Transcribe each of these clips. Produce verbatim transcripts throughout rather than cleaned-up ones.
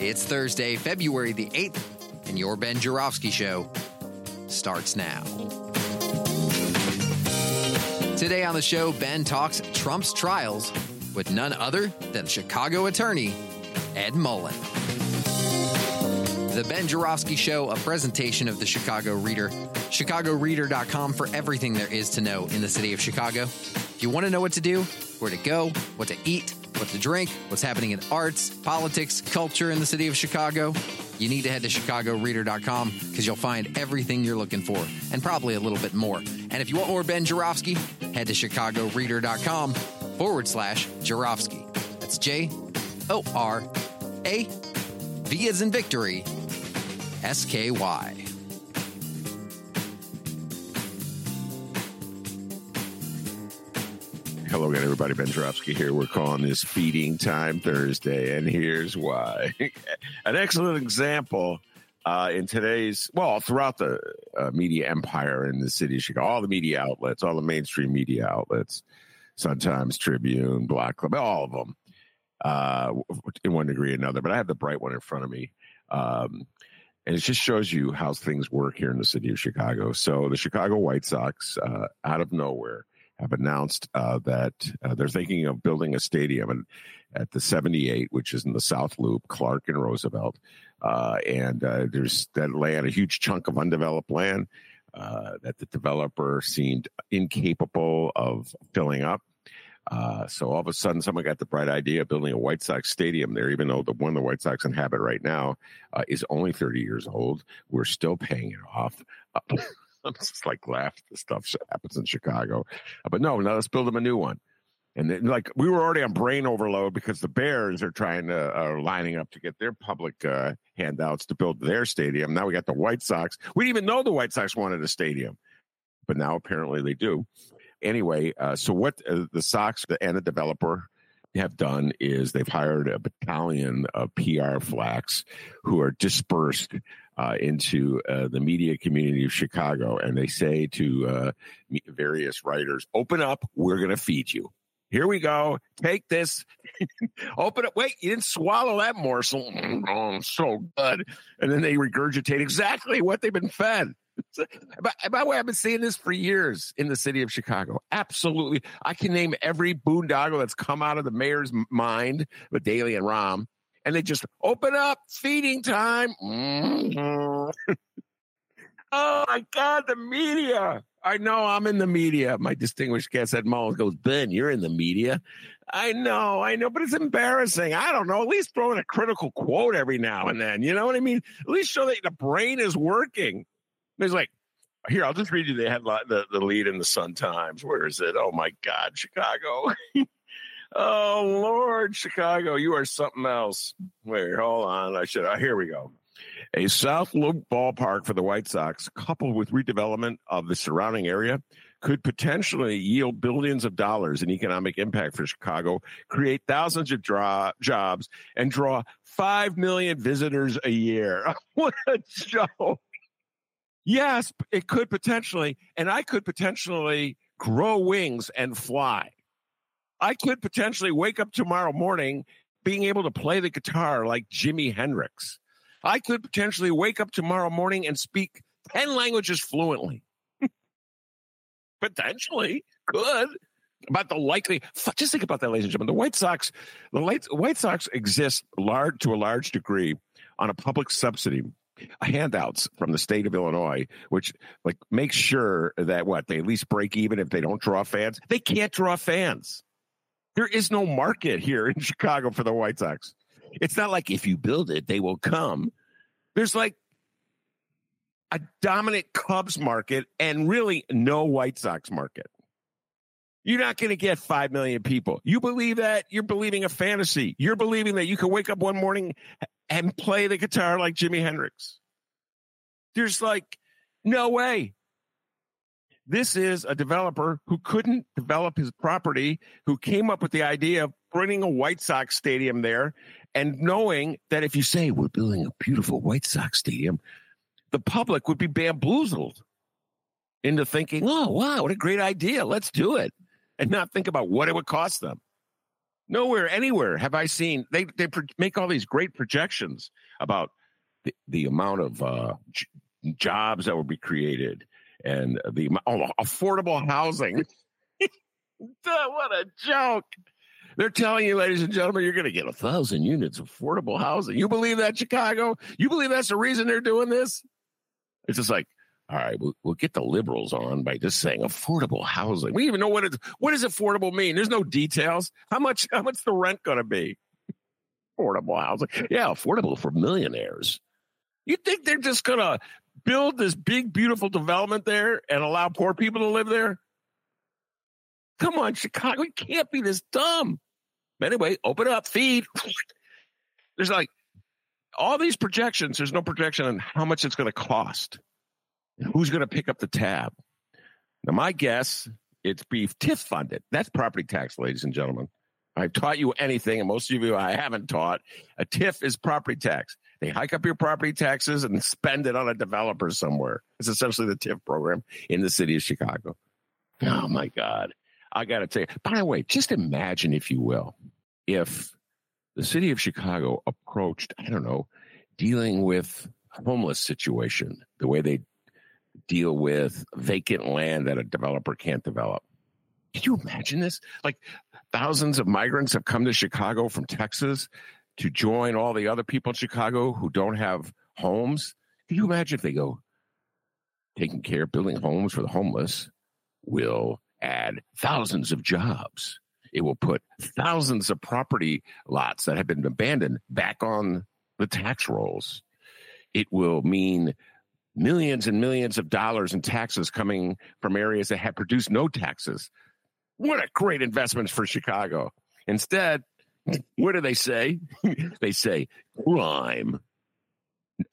It's Thursday, February the eighth, and your Ben Joravsky Show starts now. Today on the show, Ben talks Trump's trials with none other than Chicago attorney Ed Mullen. The Ben Joravsky Show, a presentation of the Chicago Reader. Chicago Reader dot com for everything there is to know in the city of Chicago. If you want to know what to do, where to go, what to eat, what to drink, what's happening in arts, politics, culture in the city of Chicago, you need to head to Chicago Reader dot com because you'll find everything you're looking for and probably a little bit more. And if you want more Ben Joravsky, head to Chicago Reader dot com forward slash Joravsky. That's J O R A, V as in victory, S K Y. Hello again, everybody. Ben Joravsky here. We're calling this Feeding Time Thursday, and here's why. An excellent example uh, in today's, well, throughout the uh, media empire in the city of Chicago, all the media outlets, all the mainstream media outlets, Sun-Times, Tribune, Black Club, all of them, uh, in one degree or another. But I have the bright one in front of me, um, and it just shows you how things work here in the city of Chicago. So the Chicago White Sox, uh, out of nowhere, have announced uh, that uh, they're thinking of building a stadium at the seventy-eight, which is in the South Loop, Clark and Roosevelt. Uh, and uh, there's that land, a huge chunk of undeveloped land uh, that the developer seemed incapable of filling up. Uh, so all of a sudden, someone got the bright idea of building a White Sox stadium there, even though the one the White Sox inhabit right now uh, is only thirty years old. We're still paying it off. Uh, I'm just like laughed. The stuff happens in Chicago. But no, now let's build them a new one. And then, like, we were already on brain overload because the Bears are trying to, are lining up to get their public uh, handouts to build their stadium. Now we got the White Sox. We didn't even know the White Sox wanted a stadium, but now apparently they do. Anyway, uh, so what uh, the Sox and the developer have done is they've hired a battalion of P R flacks who are dispersed Uh, into uh, the media community of Chicago, and they say to uh, various writers, open up, we're going to feed you. Here we go. Take this. Open up. Wait, you didn't swallow that morsel. Oh, so good. And then they regurgitate exactly what they've been fed. By, by the way, I've been seeing this for years in the city of Chicago. Absolutely. I can name every boondoggle that's come out of the mayor's mind with Daley and Rahm. And they just open up, feeding time. Mm-hmm. Oh, my God, the media. I know I'm in the media. My distinguished guest, Ed Mullen, goes, Ben, you're in the media. I know, I know, but it's embarrassing. I don't know. At least throw in a critical quote every now and then. You know what I mean? At least show that the brain is working. It's like, here, I'll just read you the headline, the, the lead in the Sun-Times. Where is it? Oh, my God, Chicago. Oh, Lord, Chicago, you are something else. Wait, hold on. I should. Here we go. A South Loop ballpark for the White Sox, coupled with redevelopment of the surrounding area, could potentially yield billions of dollars in economic impact for Chicago, create thousands of draw, jobs, and draw five million visitors a year. What a joke. Yes, it could potentially, and I could potentially grow wings and fly. I could potentially wake up tomorrow morning being able to play the guitar like Jimi Hendrix. I could potentially wake up tomorrow morning and speak ten languages fluently. Potentially. Could. About the likely. Just think about that, ladies and gentlemen. The White Sox, the White Sox exist large to a large degree on a public subsidy. Handouts from the state of Illinois, which like makes sure that what they at least break even if they don't draw fans. They can't draw fans. There is no market here in Chicago for the White Sox. It's not like if you build it, they will come. There's like a dominant Cubs market and really no White Sox market. You're not going to get five million people. You believe that? You're believing a fantasy. You're believing that you can wake up one morning and play the guitar like Jimi Hendrix. There's like no way. This is a developer who couldn't develop his property, who came up with the idea of bringing a White Sox stadium there and knowing that if you say we're building a beautiful White Sox stadium, the public would be bamboozled into thinking, oh, wow, what a great idea. Let's do it. And not think about what it would cost them. Nowhere, anywhere have I seen. They they pro- make all these great projections about the, the amount of uh, j- jobs that would be created. And the oh, affordable housing. What a joke. They're telling you, ladies and gentlemen, you're going to get a thousand units of affordable housing. You believe that, Chicago? You believe that's the reason they're doing this? It's just like, all right, we'll, we'll get the liberals on by just saying affordable housing. We even know what it's, what does affordable mean? There's no details. How much, how much the rent going to be? Affordable housing. Yeah, affordable for millionaires. You think they're just going to build this big, beautiful development there and allow poor people to live there? Come on, Chicago. You can't be this dumb. But anyway, open up, feed. There's like all these projections. There's no projection on how much it's going to cost and who's going to pick up the tab. Now, my guess, it's beef T I F funded. That's property tax, ladies and gentlemen. I've taught you anything, and most of you I haven't taught. A T I F is property tax. They hike up your property taxes and spend it on a developer somewhere. It's essentially the T I F program in the city of Chicago. Oh, my God. I got to tell you. By the way, just imagine, if you will, if the city of Chicago approached, I don't know, dealing with homeless situation, the way they deal with vacant land that a developer can't develop. Can you imagine this? Like thousands of migrants have come to Chicago from Texas to join all the other people in Chicago who don't have homes. Can you imagine if they go, taking care of building homes for the homeless will add thousands of jobs. It will put thousands of property lots that have been abandoned back on the tax rolls. It will mean millions and millions of dollars in taxes coming from areas that have produced no taxes. What a great investment for Chicago. Instead, what do they say? They say crime,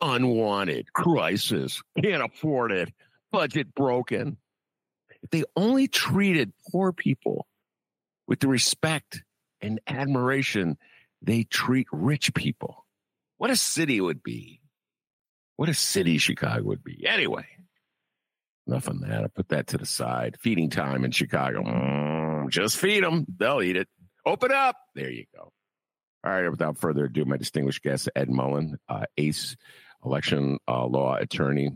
unwanted, crisis, can't afford it, budget broken. If they only treated poor people with the respect and admiration they treat rich people, what a city it would be. What a city Chicago would be. Anyway, enough on that. I put that to the side. Feeding time in Chicago. Mm, just feed them. They'll eat it. Open up. There you go. All right. Without further ado, my distinguished guest, Ed Mullen, uh, ace election uh, law attorney.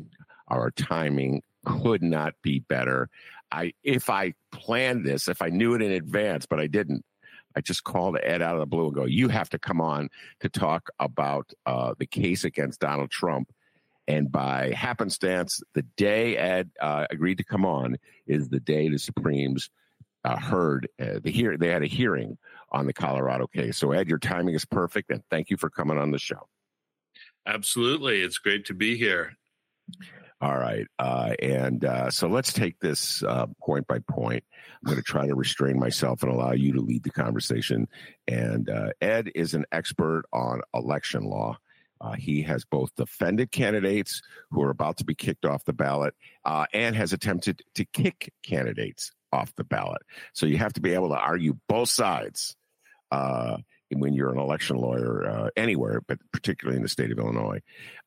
Our timing could not be better. I, if I planned this, if I knew it in advance, but I didn't, I just called Ed out of the blue and go, you have to come on to talk about uh, the case against Donald Trump. And by happenstance, the day Ed uh, agreed to come on is the day the Supreme's Uh, heard uh, the hear they had a hearing on the Colorado case. So Ed, your timing is perfect, and thank you for coming on the show. Absolutely, it's great to be here. All right, uh, and uh, so let's take this uh, point by point. I'm going to try to restrain myself and allow you to lead the conversation. And uh, Ed is an expert on election law. Uh, he has both defended candidates who are about to be kicked off the ballot uh, and has attempted to kick candidates off the ballot. So you have to be able to argue both sides uh, when you're an election lawyer uh, anywhere, but particularly in the state of Illinois.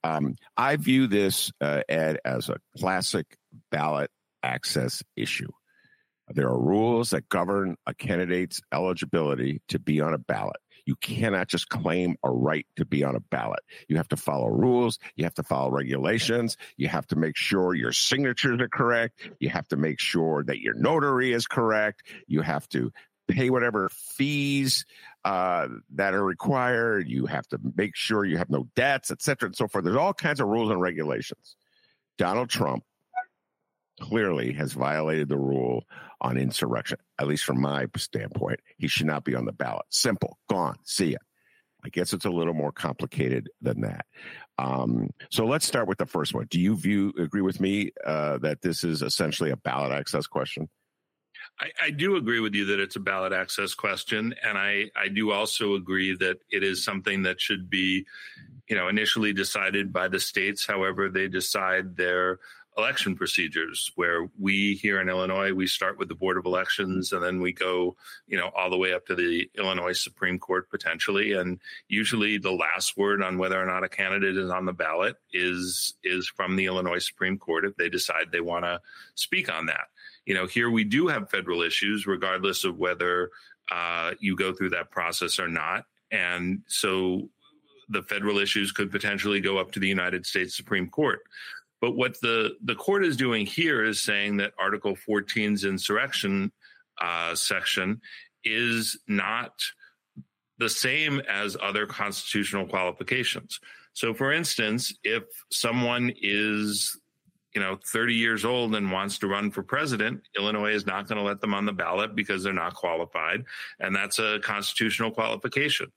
Um, I view this, uh, Ed, as a classic ballot access issue. There are rules that govern a candidate's eligibility to be on a ballot. You cannot just claim a right to be on a ballot. You have to follow rules. You have to follow regulations. You have to make sure your signatures are correct. You have to make sure that your notary is correct. You have to pay whatever fees uh, that are required. You have to make sure you have no debts, et cetera, and so forth. There's all kinds of rules and regulations. Donald Trump clearly has violated the rule on insurrection, at least from my standpoint. He should not be on the ballot. Simple. Gone. See ya. I guess it's a little more complicated than that. Um, so let's start with the first one. Do you view agree with me uh, that this is essentially a ballot access question? I, I do agree with you that it's a ballot access question. And I, I do also agree that it is something that should be, you know, initially decided by the states, however they decide their election procedures, where we here in Illinois, we start with the Board of Elections and then we go, you know, all the way up to the Illinois Supreme Court potentially. And usually the last word on whether or not a candidate is on the ballot is is from the Illinois Supreme Court if they decide they want to speak on that. You know, here we do have federal issues, regardless of whether uh, you go through that process or not. And so the federal issues could potentially go up to the United States Supreme Court. But what the, the court is doing here is saying that Article fourteen's insurrection uh, section is not the same as other constitutional qualifications. So, for instance, if someone is you know, thirty years old and wants to run for president, Illinois is not going to let them on the ballot because they're not qualified. And that's a constitutional qualification.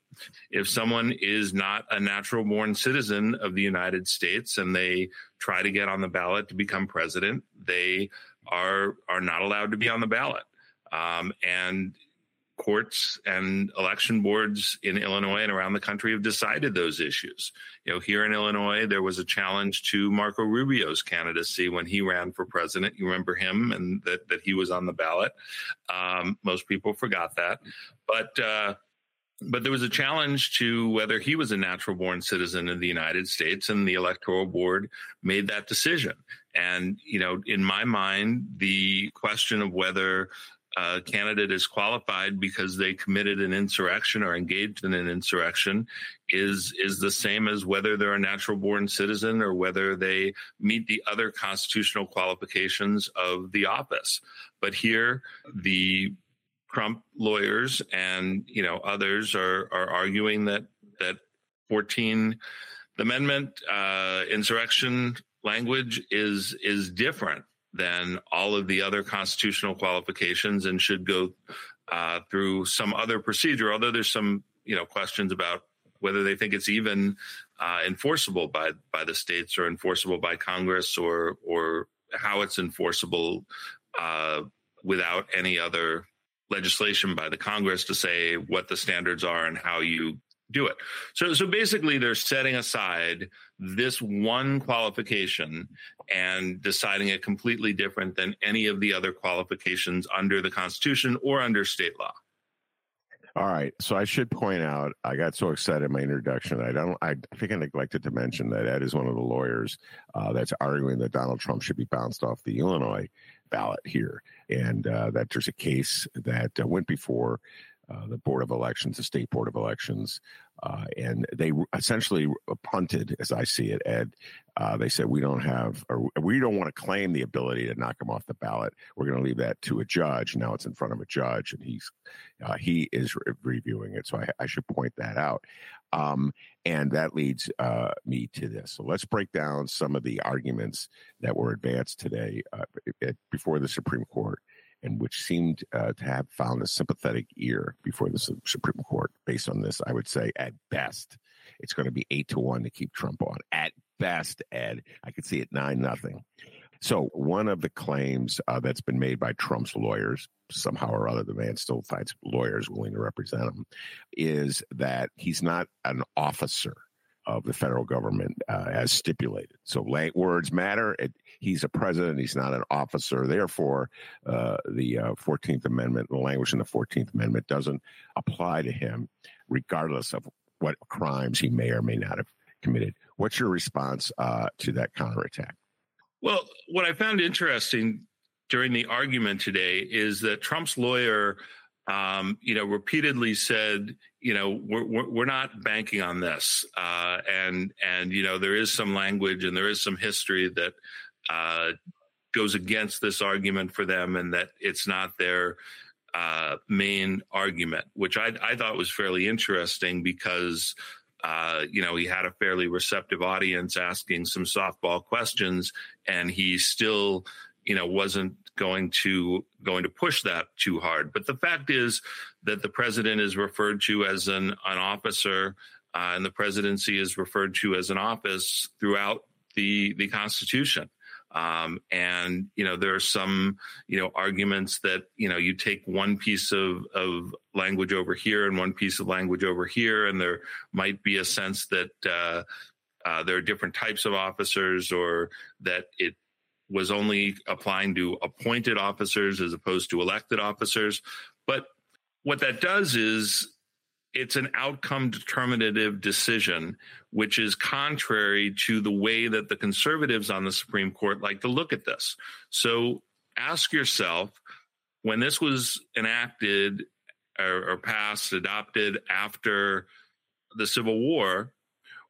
If someone is not a natural born citizen of the United States and they try to get on the ballot to become president, they are are not allowed to be on the ballot. Um, and courts and election boards in Illinois and around the country have decided those issues. You know, here in Illinois, there was a challenge to Marco Rubio's candidacy when he ran for president. You remember him and that, that he was on the ballot. Um, most people forgot that. But uh, but there was a challenge to whether he was a natural born citizen of the United States, and the Electoral Board made that decision. And, you know, in my mind, the question of whether a candidate is qualified because they committed an insurrection or engaged in an insurrection is is the same as whether they're a natural-born citizen or whether they meet the other constitutional qualifications of the office. But here, the Trump lawyers and you know others are are arguing that that fourteenth Amendment uh, insurrection language is is different than all of the other constitutional qualifications and should go uh, through some other procedure, although there's some you know questions about whether they think it's even uh, enforceable by by the states or enforceable by Congress or or how it's enforceable uh, without any other legislation by the Congress to say what the standards are and how you do it. So so basically they're setting aside this one qualification and deciding it completely different than any of the other qualifications under the Constitution or under state law. All right. So I should point out, I got so excited in my introduction. I don't, I think I neglected to mention that Ed is one of the lawyers uh, that's arguing that Donald Trump should be bounced off the Illinois ballot here. And uh, that there's a case that uh, went before Uh, the Board of Elections, the State Board of Elections, uh, and they essentially punted, as I see it, Ed. Uh, they said, we don't have, or we don't want to claim the ability to knock him off the ballot. We're going to leave that to a judge. Now it's in front of a judge, and he's uh, he is re- reviewing it, so I, I should point that out. Um, and that leads uh, me to this. So let's break down some of the arguments that were advanced today uh, at, before the Supreme Court, and which seemed uh, to have found a sympathetic ear before the su- Supreme Court. Based on this, I would say, at best, it's going to be eight to one to keep Trump on. At best, Ed, I could see it nine nothing. So one of the claims uh, that's been made by Trump's lawyers, somehow or other, the man still finds lawyers willing to represent him, is that he's not an officer of the federal government uh, as stipulated. So words matter. It, he's a president. He's not an officer. Therefore, uh, the uh, fourteenth Amendment, the language in the fourteenth Amendment doesn't apply to him, regardless of what crimes he may or may not have committed. What's your response uh, to that counterattack? Well, what I found interesting during the argument today is that Trump's lawyer Um, you know, repeatedly said, you know, we're we're not banking on this, uh, and and you know there is some language and there is some history that uh, goes against this argument for them, and that it's not their uh, main argument, which I I thought was fairly interesting because uh, you know he had a fairly receptive audience asking some softball questions, and he still you know wasn't going to going to push that too hard. But the fact is that the president is referred to as an, an officer Uh, and the presidency is referred to as an office throughout the the Constitution. Um, and, you know, there are some, you know, arguments that, you know, you take one piece of, of language over here and one piece of language over here, and there might be a sense that uh, uh, there are different types of officers, or that it was only applying to appointed officers as opposed to elected officers. But what that does is it's an outcome determinative decision, which is contrary to the way that the conservatives on the Supreme Court like to look at this. So ask yourself, when this was enacted or, or passed, adopted after the Civil War,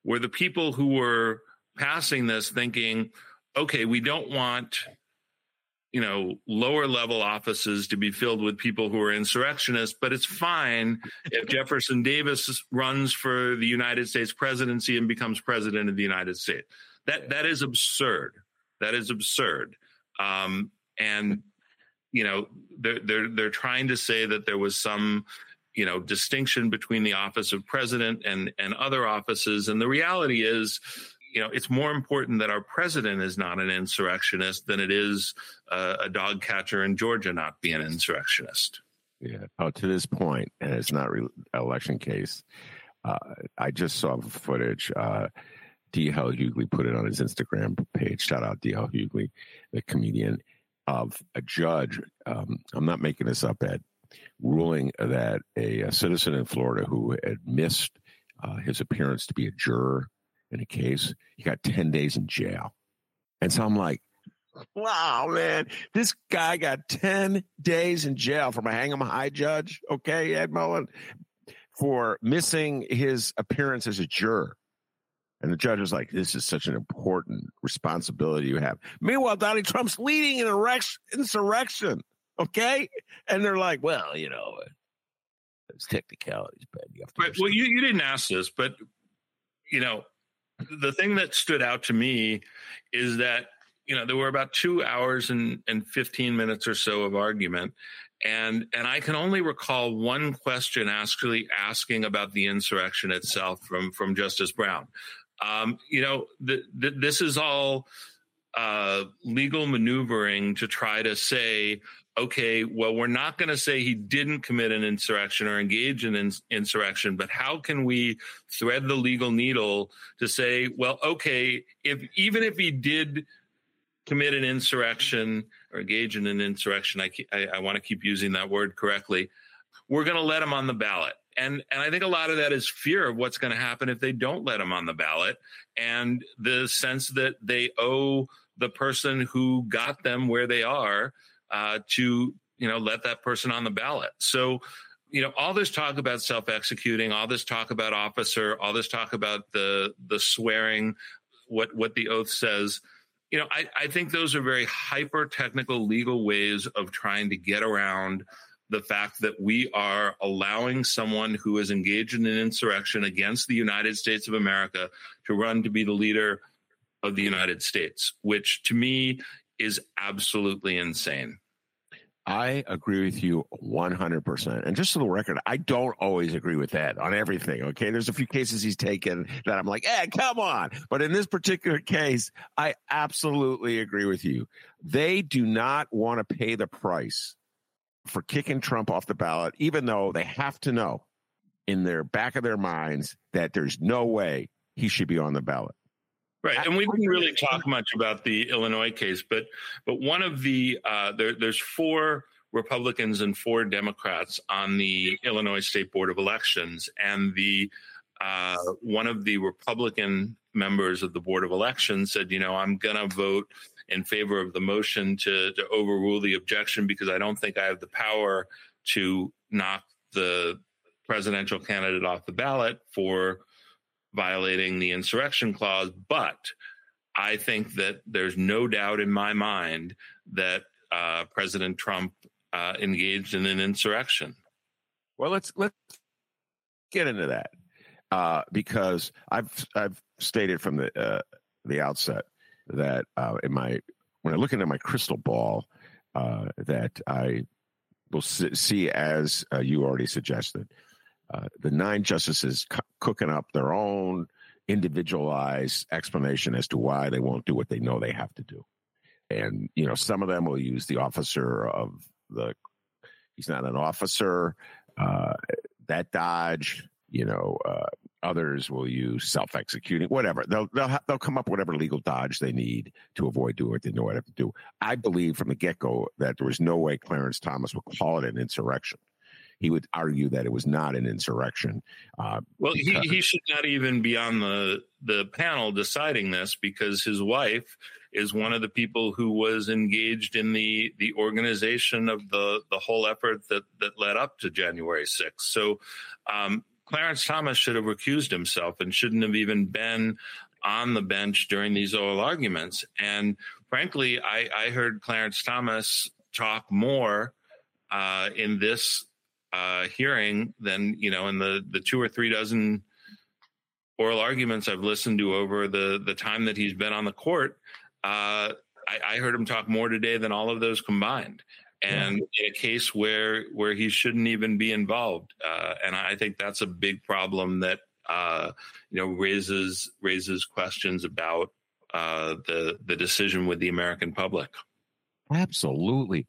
were the people who were passing this thinking, okay, we don't want, you know, lower level offices to be filled with people who are insurrectionists, but it's fine if Jefferson Davis runs for the United States presidency and becomes president of the United States? That that is absurd. That is absurd. Um, and, you know, they're, they're, they're trying to say that there was some, you know, distinction between the office of president and, and other offices. And the reality is, you know, it's more important that our president is not an insurrectionist than it is uh, a dog catcher in Georgia not be an insurrectionist. Yeah. Oh, to this point, and it's not re- election case. Uh, I just saw footage. Uh, D L. Hughley put it on his Instagram page. Shout out D L. Hughley, the comedian, of a judge. Um, I'm not making this up, Ed, ruling that a, a citizen in Florida who had missed uh, his appearance to be a juror in a case, he got ten days in jail. And so I'm like, wow, man, this guy got ten days in jail from a hang 'em high judge, okay, Ed Mullen, for missing his appearance as a juror. And the judge was like, this is such an important responsibility you have. Meanwhile, Donald Trump's leading an insurrection, okay? And they're like, well, you know, it's technicalities, but you have to but, well, you, you didn't ask this, but, you know, the thing that stood out to me is that, you know, there were about two hours and, and fifteen minutes or so of argument. And and I can only recall one question actually asking about the insurrection itself from from Justice Brown. Um, you know, the, the, this is all uh, legal maneuvering to try to say, okay, well, we're not going to say he didn't commit an insurrection or engage in an insurrection, but how can we thread the legal needle to say, well, okay, if even if he did commit an insurrection or engage in an insurrection, I, I, I want to keep using that word correctly, we're going to let him on the ballot. And and I think a lot of that is fear of what's going to happen if they don't let him on the ballot, and the sense that they owe the person who got them where they are Uh, to, you know, let that person on the ballot. So, you know, all this talk about self-executing, all this talk about officer, all this talk about the the swearing, what what the oath says, you know, I, I think those are very hyper-technical legal ways of trying to get around the fact that we are allowing someone who is engaged in an insurrection against the United States of America to run to be the leader of the United States, which to me is absolutely insane. I agree with you one hundred percent. And just for the record, I don't always agree with Ed on everything, okay? There's a few cases he's taken that I'm like, Ed, come on. But in this particular case, I absolutely agree with you. They do not want to pay the price for kicking Trump off the ballot, even though they have to know in their back of their minds that there's no way he should be on the ballot. Right, and we didn't really talk much about the Illinois case, but but one of the uh, there, there's four Republicans and four Democrats on the Illinois State Board of Elections, and the uh, one of the Republican members of the Board of Elections said, you know, I'm going to vote in favor of the motion to to overrule the objection because I don't think I have the power to knock the presidential candidate off the ballot for violating the insurrection clause, but I think that there's no doubt in my mind that uh, President Trump uh, engaged in an insurrection. Well, let's let's get into that uh, because I've I've stated from the uh, the outset that uh, in my when I look into my crystal ball uh, that I will see, as uh, you already suggested, uh, the nine justices c- cooking up their own individualized explanation as to why they won't do what they know they have to do. And, you know, some of them will use the officer of the, he's not an officer, uh, that dodge, you know, uh, others will use self-executing, whatever. They'll, they'll, they'll come up with whatever legal dodge they need to avoid doing what they know what they have to do. I believe from the get-go that there was no way Clarence Thomas would call it an insurrection. He would argue that it was not an insurrection. Uh, well, he, he should not even be on the the panel deciding this, because his wife is one of the people who was engaged in the the organization of the the whole effort that that led up to January sixth. So um, Clarence Thomas should have recused himself and shouldn't have even been on the bench during these oral arguments. And frankly, I, I heard Clarence Thomas talk more uh, in this Uh, hearing than, you know, in the, the two or three dozen oral arguments I've listened to over the, the time that he's been on the court. Uh, I, I heard him talk more today than all of those combined, and yeah. in a case where where he shouldn't even be involved. Uh, and I think that's a big problem that, uh, you know, raises raises questions about uh, the the decision with the American public. Absolutely.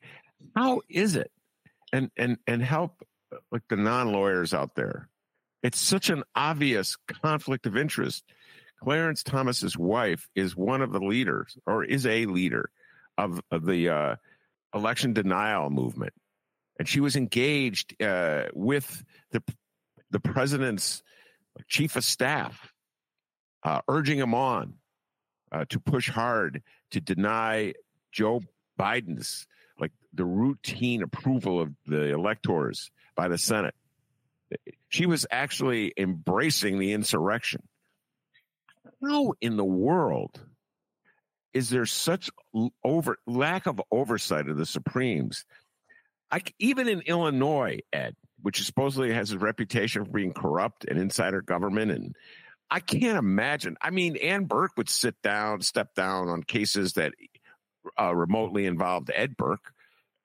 How is it? And and and help. Like the non-lawyers out there, it's such an obvious conflict of interest. Clarence Thomas's wife is one of the leaders, or is a leader, of, of the uh, election denial movement, and she was engaged uh, with the the president's chief of staff, uh, urging him on uh, to push hard to deny Joe Biden's like the routine approval of the electors by the Senate. She was actually embracing the insurrection. How in the world is there such over lack of oversight of the Supremes? I, even in Illinois, Ed, which supposedly has a reputation for being corrupt and insider government, and I can't imagine. I mean, Ann Burke would sit down, step down on cases that uh, remotely involved Ed Burke.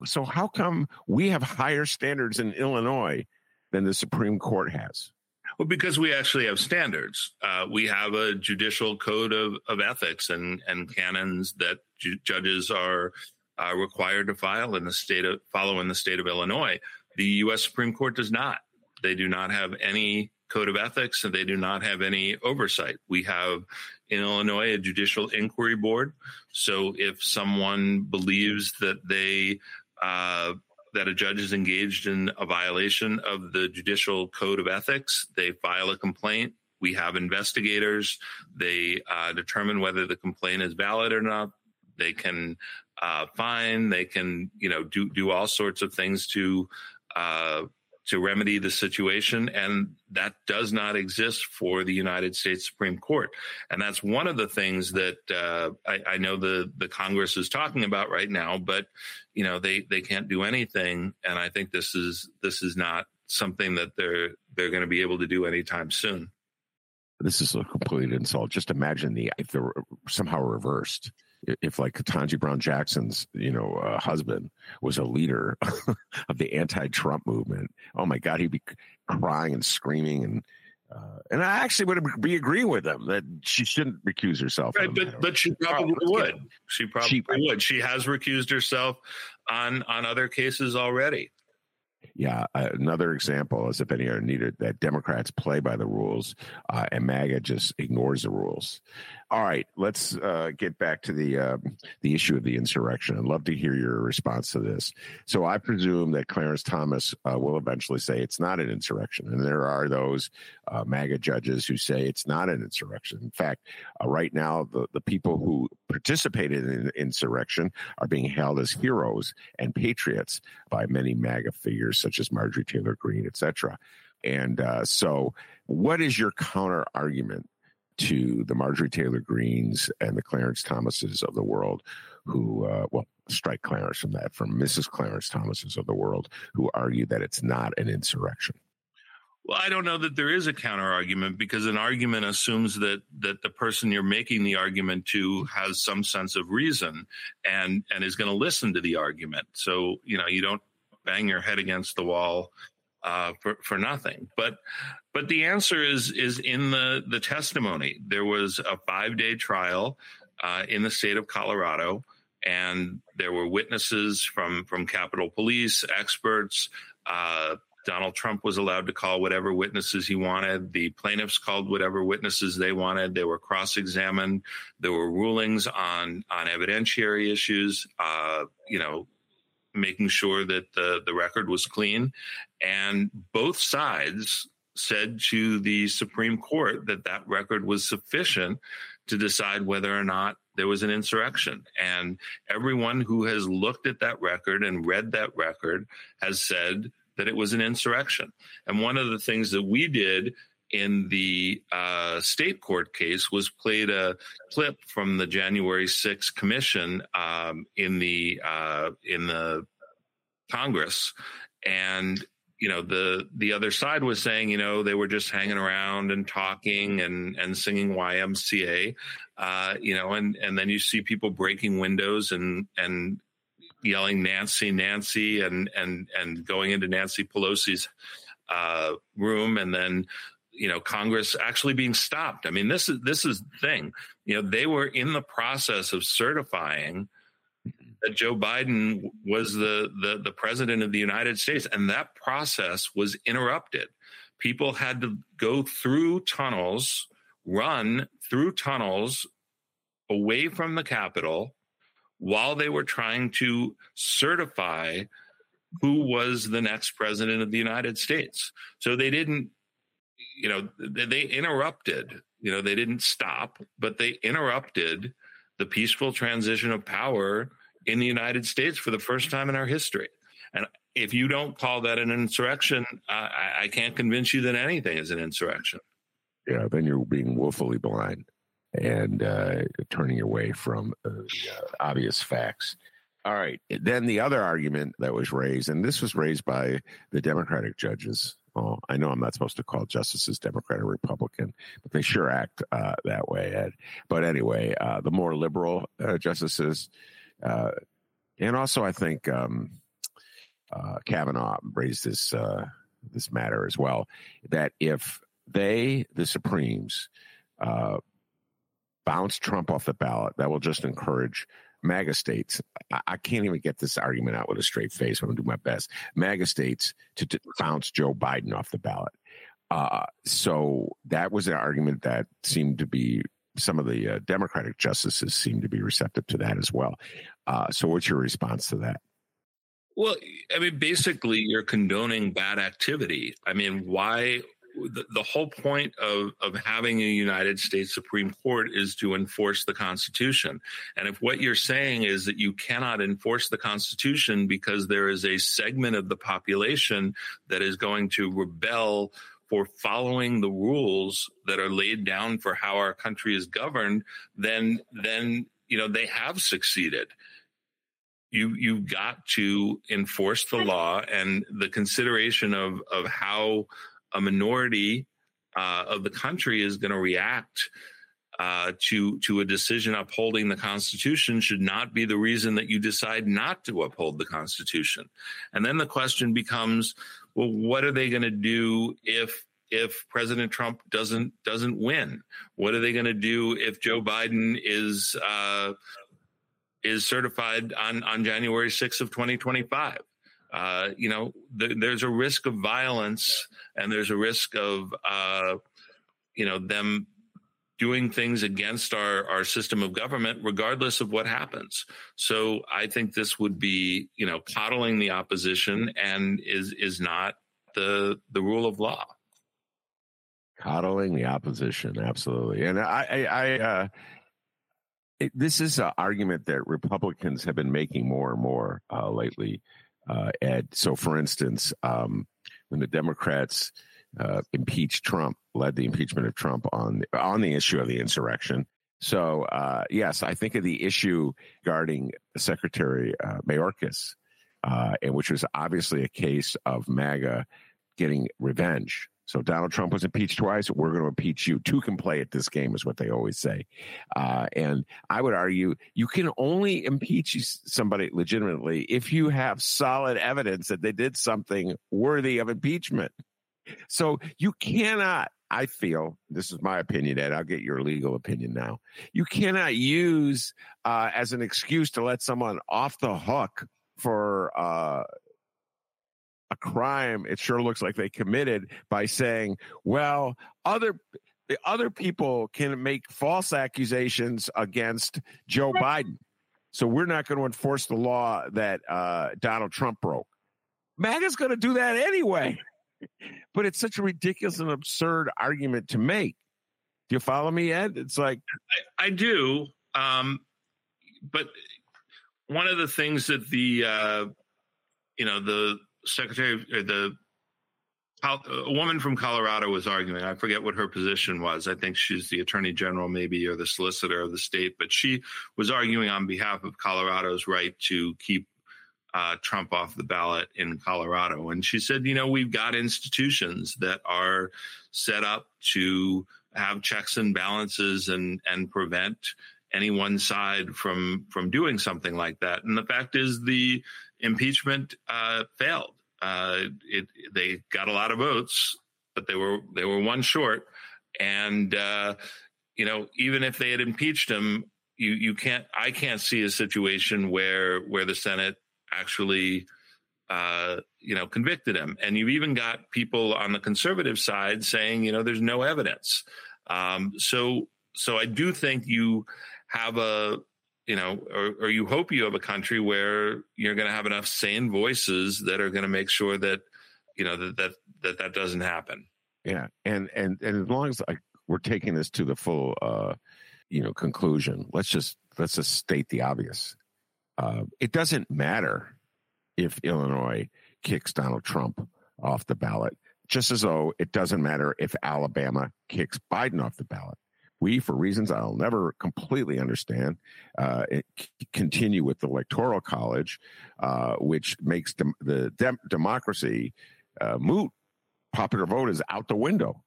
So how come we have higher standards in Illinois than the Supreme Court has? Well, because we actually have standards. Uh, we have a judicial code of, of ethics and, and canons that ju- judges are uh, required to file in the state of, follow in the state of Illinois. The U S Supreme Court does not. They do not have any code of ethics, and they do not have any oversight. We have in Illinois a judicial inquiry board. So if someone believes that they Uh, that a judge is engaged in a violation of the judicial code of ethics, they file a complaint. We have investigators. They uh, determine whether the complaint is valid or not. They can uh, fine. They can, you know, do do all sorts of things to uh, to remedy the situation. And that does not exist for the United States Supreme Court. And that's one of the things that uh, I, I know the, the Congress is talking about right now, but, you know, they, they can't do anything. And I think this is, this is not something that they're, they're going to be able to do anytime soon. This is a complete insult. Just imagine the, if they were somehow reversed. If, like, Ketanji Brown Jackson's, you know, uh, husband was a leader of the anti-Trump movement, oh my God, he'd be crying and screaming, and uh, and I actually would be agreeing with him that she shouldn't recuse herself. Right, but, but she probably oh, would. She probably she, would. She has recused herself on on other cases already. Yeah, uh, another example, as if any are needed, that Democrats play by the rules uh, and MAGA just ignores the rules. All right, let's uh, get back to the uh, the issue of the insurrection. I'd love to hear your response to this. So I presume that Clarence Thomas uh, will eventually say it's not an insurrection. And there are those uh, MAGA judges who say it's not an insurrection. In fact, uh, right now, the, the people who participated in the insurrection are being hailed as heroes and patriots by many MAGA figures, such as Marjorie Taylor Greene, et cetera. And uh, so what is your counter argument to the Marjorie Taylor Greenes and the Clarence Thomases of the world who, uh, well, strike Clarence from that, from Missus Clarence Thomases of the world who argue that it's not an insurrection? Well, I don't know that there is a counter argument, because an argument assumes that that the person you're making the argument to has some sense of reason and, and is going to listen to the argument. So, you know, you don't bang your head against the wall uh, for, for nothing. But but the answer is is in the, the testimony. There was a five day trial uh, in the state of Colorado, and there were witnesses from from Capitol Police, experts. Uh, Donald Trump was allowed to call whatever witnesses he wanted. The plaintiffs called whatever witnesses they wanted. They were cross-examined. There were rulings on on evidentiary issues, uh, you know, making sure that the, the record was clean. And both sides said to the Supreme Court that that record was sufficient to decide whether or not there was an insurrection. And everyone who has looked at that record and read that record has said that it was an insurrection. And one of the things that we did in the uh, state court case was played a clip from the January sixth commission um, in the uh, in the Congress, and you know the the other side was saying you know they were just hanging around and talking and and singing Y M C A, uh, you know, and and then you see people breaking windows and and. yelling Nancy, Nancy, and and and going into Nancy Pelosi's uh, room, and then you know Congress actually being stopped. I mean, this is this is the thing. You know, they were in the process of certifying that Joe Biden was the the, the president of the United States, and that process was interrupted. People had to go through tunnels, run through tunnels away from the Capitol, while they were trying to certify who was the next president of the United States. So they didn't, you know, they interrupted, you know, they didn't stop, but they interrupted the peaceful transition of power in the United States for the first time in our history. And if you don't call that an insurrection, I, I can't convince you that anything is an insurrection. Yeah, then you're being woefully blind and uh, turning away from uh, obvious facts. All right. Then the other argument that was raised, and this was raised by the Democratic judges. Oh, I know I'm not supposed to call justices Democrat or Republican, but they sure act uh, that way, Ed. But anyway, uh, the more liberal uh, justices. Uh, and also, I think um, uh, Kavanaugh raised this, uh, this matter as well, that if they, the Supremes, uh, bounce Trump off the ballot, that will just encourage MAGA states. I, I can't even get this argument out with a straight face. I'm going to do my best. MAGA states to, to bounce Joe Biden off the ballot. Uh, so that was an argument that seemed to be, some of the uh, Democratic justices seemed to be receptive to that as well. Uh, so what's your response to that? Well, I mean, basically, you're condoning bad activity. I mean, why... The, the whole point of, of having a United States Supreme Court is to enforce the Constitution. And if what you're saying is that you cannot enforce the Constitution because there is a segment of the population that is going to rebel for following the rules that are laid down for how our country is governed, then, then you know, they have succeeded. You, you've got to enforce the law, and the consideration of, of how a minority uh, of the country is going to react uh, to to a decision upholding the Constitution should not be the reason that you decide not to uphold the Constitution. And then the question becomes, well, what are they going to do if if President Trump doesn't doesn't win? What are they going to do if Joe Biden is uh, is certified on on January sixth of twenty twenty-five? Uh, you know, th- there's a risk of violence, and there's a risk of, uh, you know, them doing things against our, our system of government, regardless of what happens. So I think this would be, you know, coddling the opposition, and is is not the the rule of law. Coddling the opposition, absolutely. And I, I, I uh, it, this is an argument that Republicans have been making more and more uh, lately. Uh, Ed, so for instance, um, when the Democrats uh, impeached Trump, led the impeachment of Trump on the, on the issue of the insurrection. So, uh, yes, I think of the issue regarding Secretary uh, Mayorkas, uh, and which was obviously a case of MAGA getting revenge. So Donald Trump was impeached twice. We're going to impeach you. Two can play at this game is what they always say. Uh, and I would argue you can only impeach somebody legitimately if you have solid evidence that they did something worthy of impeachment. So you cannot, I feel, this is my opinion, Ed, I'll get your legal opinion now. You cannot use uh, as an excuse to let someone off the hook for uh, a crime it sure looks like they committed by saying, well, other the other people can make false accusations against Joe Biden, so we're not going to enforce the law that uh, Donald Trump broke. MAGA's going to do that anyway. But it's such a ridiculous and absurd argument to make. Do you follow me, Ed? It's like I, I do, um, but one of the things that the uh, you know the secretary or the a woman from Colorado was arguing. I forget what her position was. I think she's the attorney general, maybe, or the solicitor of the state. But she was arguing on behalf of Colorado's right to keep Uh, Trump off the ballot in Colorado. And she said, you know, we've got institutions that are set up to have checks and balances and and prevent any one side from from doing something like that. And the fact is the impeachment uh, failed. Uh, it, they got a lot of votes, but they were they were one short. And, uh, you know, even if they had impeached him, you, you can't I can't see a situation where where the Senate actually, uh, you know, convicted him. And you've even got people on the conservative side saying, you know, there's no evidence. Um, so so I do think you have a, you know, or, or you hope you have a country where you're going to have enough sane voices that are going to make sure that, you know, that that that, that doesn't happen. Yeah. And, and, and as long as I, we're taking this to the full, uh, you know, conclusion, let's just let's just state the obvious. Uh, it doesn't matter if Illinois kicks Donald Trump off the ballot, just as though it doesn't matter if Alabama kicks Biden off the ballot. We, for reasons I'll never completely understand, uh, it c- continue with the Electoral College, uh, which makes dem- the dem- democracy uh, moot. Popular vote is out the window.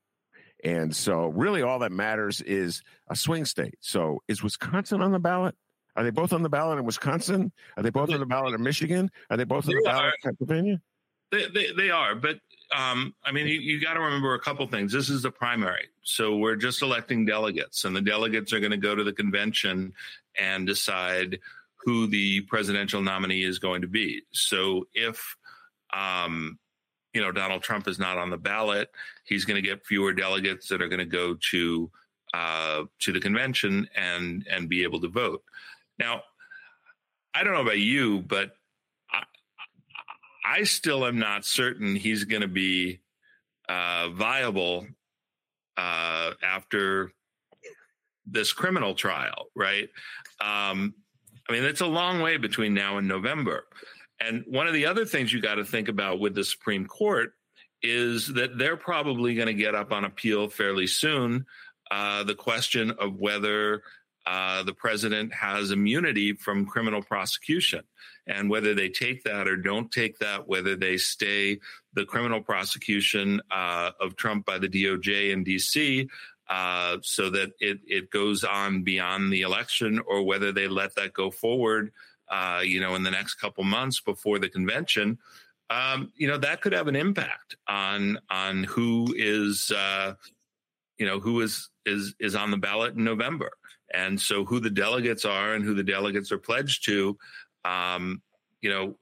And so really all that matters is a swing state. So is Wisconsin on the ballot? Are they both on the ballot in Wisconsin? Are they both on the ballot in Michigan? Are they both on the ballot in Pennsylvania? They, they, they are. But, um, I mean, you, you got to remember a couple things. This is the primary. So we're just electing delegates, and the delegates are going to go to the convention and decide who the presidential nominee is going to be. So if, um, you know, Donald Trump is not on the ballot, he's going to get fewer delegates that are going to go to uh, to the convention and and be able to vote. Now, I don't know about you, but I, I still am not certain he's going to be uh, viable uh, after this criminal trial, right? Um, I mean, it's a long way between now and November. And one of the other things you got to think about with the Supreme Court is that they're probably going to get up on appeal fairly soon. Uh, the question of whether Uh, the president has immunity from criminal prosecution, and whether they take that or don't take that, whether they stay the criminal prosecution uh, of Trump by the D O J in D C uh, so that it, it goes on beyond the election, or whether they let that go forward, uh, you know, in the next couple months before the convention, um, you know, that could have an impact on on who is, uh, you know, who is is is on the ballot in November. And so who the delegates are and who the delegates are pledged to, um, you know,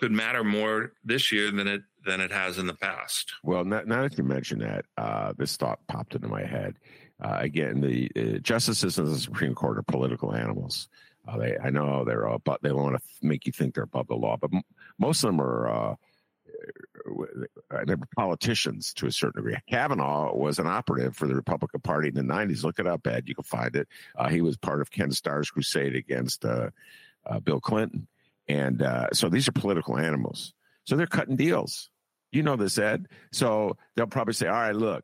could matter more this year than it than it has in the past. Well, now that you mention that, uh, this thought popped into my head. Uh, again, the uh, justices of the Supreme Court are political animals. Uh, they, I know they're all, but they want to make you think they're above the law. But m- most of them are. Uh, They were politicians to a certain degree. Kavanaugh was an operative for the Republican Party in the nineties. Look it up, Ed. You can find it. Uh, he was part of Ken Starr's crusade against uh, uh, Bill Clinton. And uh, so these are political animals. So they're cutting deals. You know this, Ed. So they'll probably say, all right, look,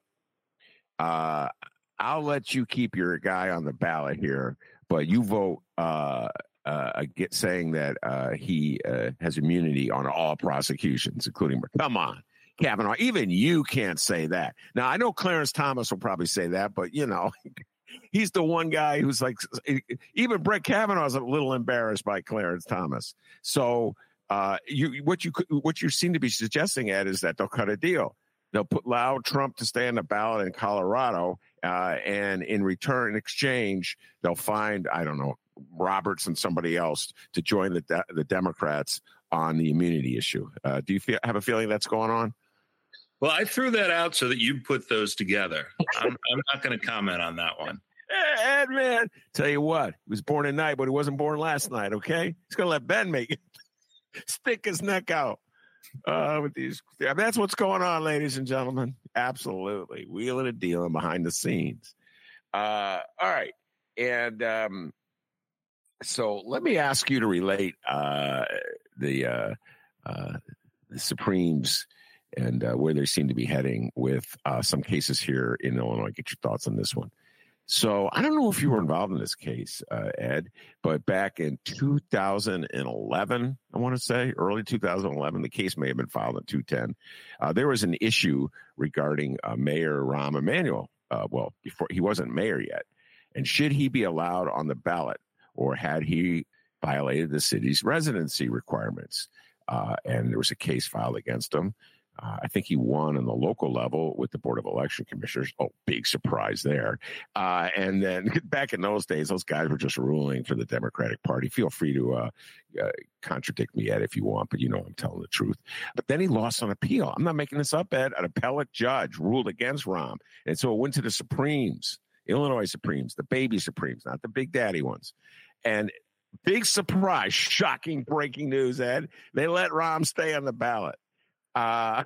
uh, I'll let you keep your guy on the ballot here, but you vote uh Uh, get, saying that uh, he uh, has immunity on all prosecutions, including. Come on, Kavanaugh. Even you can't say that. Now, I know Clarence Thomas will probably say that, but, you know, he's the one guy who's like, even Brett Kavanaugh's a little embarrassed by Clarence Thomas. So uh, you, what you what you seem to be suggesting, Ed, is that they'll cut a deal. They'll put allow Trump to stay on the ballot in Colorado, uh, and in return, in exchange, they'll find, I don't know, Roberts and somebody else to join the de- the Democrats on the immunity issue. Uh, do you feel, have a feeling that's going on? Well, I threw that out so that you put those together. I'm, I'm not going to comment on that one. Ed, man, tell you what, he was born tonight, but he wasn't born last night, okay? He's going to let Ben make it. Stick his neck out. Uh, with these, I mean, that's what's going on, ladies and gentlemen. Absolutely. Wheeling and dealing behind the scenes. Uh, all right. And um, so let me ask you to relate uh, the, uh, uh, the Supremes and uh, where they seem to be heading with uh, some cases here in Illinois. Get your thoughts on this one. So I don't know if you were involved in this case, uh, Ed, but back in two thousand eleven, I want to say, early two thousand eleven, the case may have been filed in two ten. Uh, there was an issue regarding uh, Mayor Rahm Emanuel. Uh, well, before he wasn't mayor yet. And should he be allowed on the ballot, or had he violated the city's residency requirements? Uh, and there was a case filed against him. Uh, I think he won on the local level with the Board of Election Commissioners. Oh, big surprise there. Uh, and then back in those days, those guys were just ruling for the Democratic Party. Feel free to uh, uh, contradict me, Ed, if you want, but you know I'm telling the truth. But then he lost on appeal. I'm not making this up, Ed. An appellate judge ruled against Rahm. And so it went to the Supremes, Illinois Supremes, the baby Supremes, not the big daddy ones. And big surprise, shocking breaking news, Ed. They let Rahm stay on the ballot. Uh,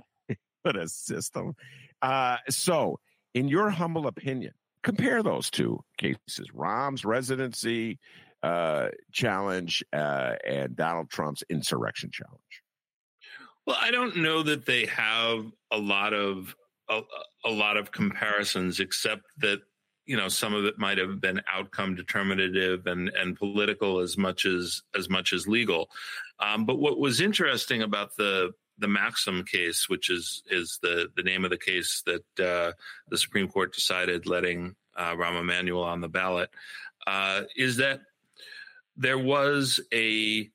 what a system. Uh, so, in your humble opinion, compare those two cases, Rahm's residency uh, challenge uh, and Donald Trump's insurrection challenge. Well, I don't know that they have a lot of a, a lot of comparisons, except that, you know, some of it might have been outcome determinative and, and political as much as as much as legal. Um, but what was interesting about the The Maxim case, which is is the, the name of the case that uh, the Supreme Court decided letting uh, Rahm Emanuel on the ballot, uh, is that there was a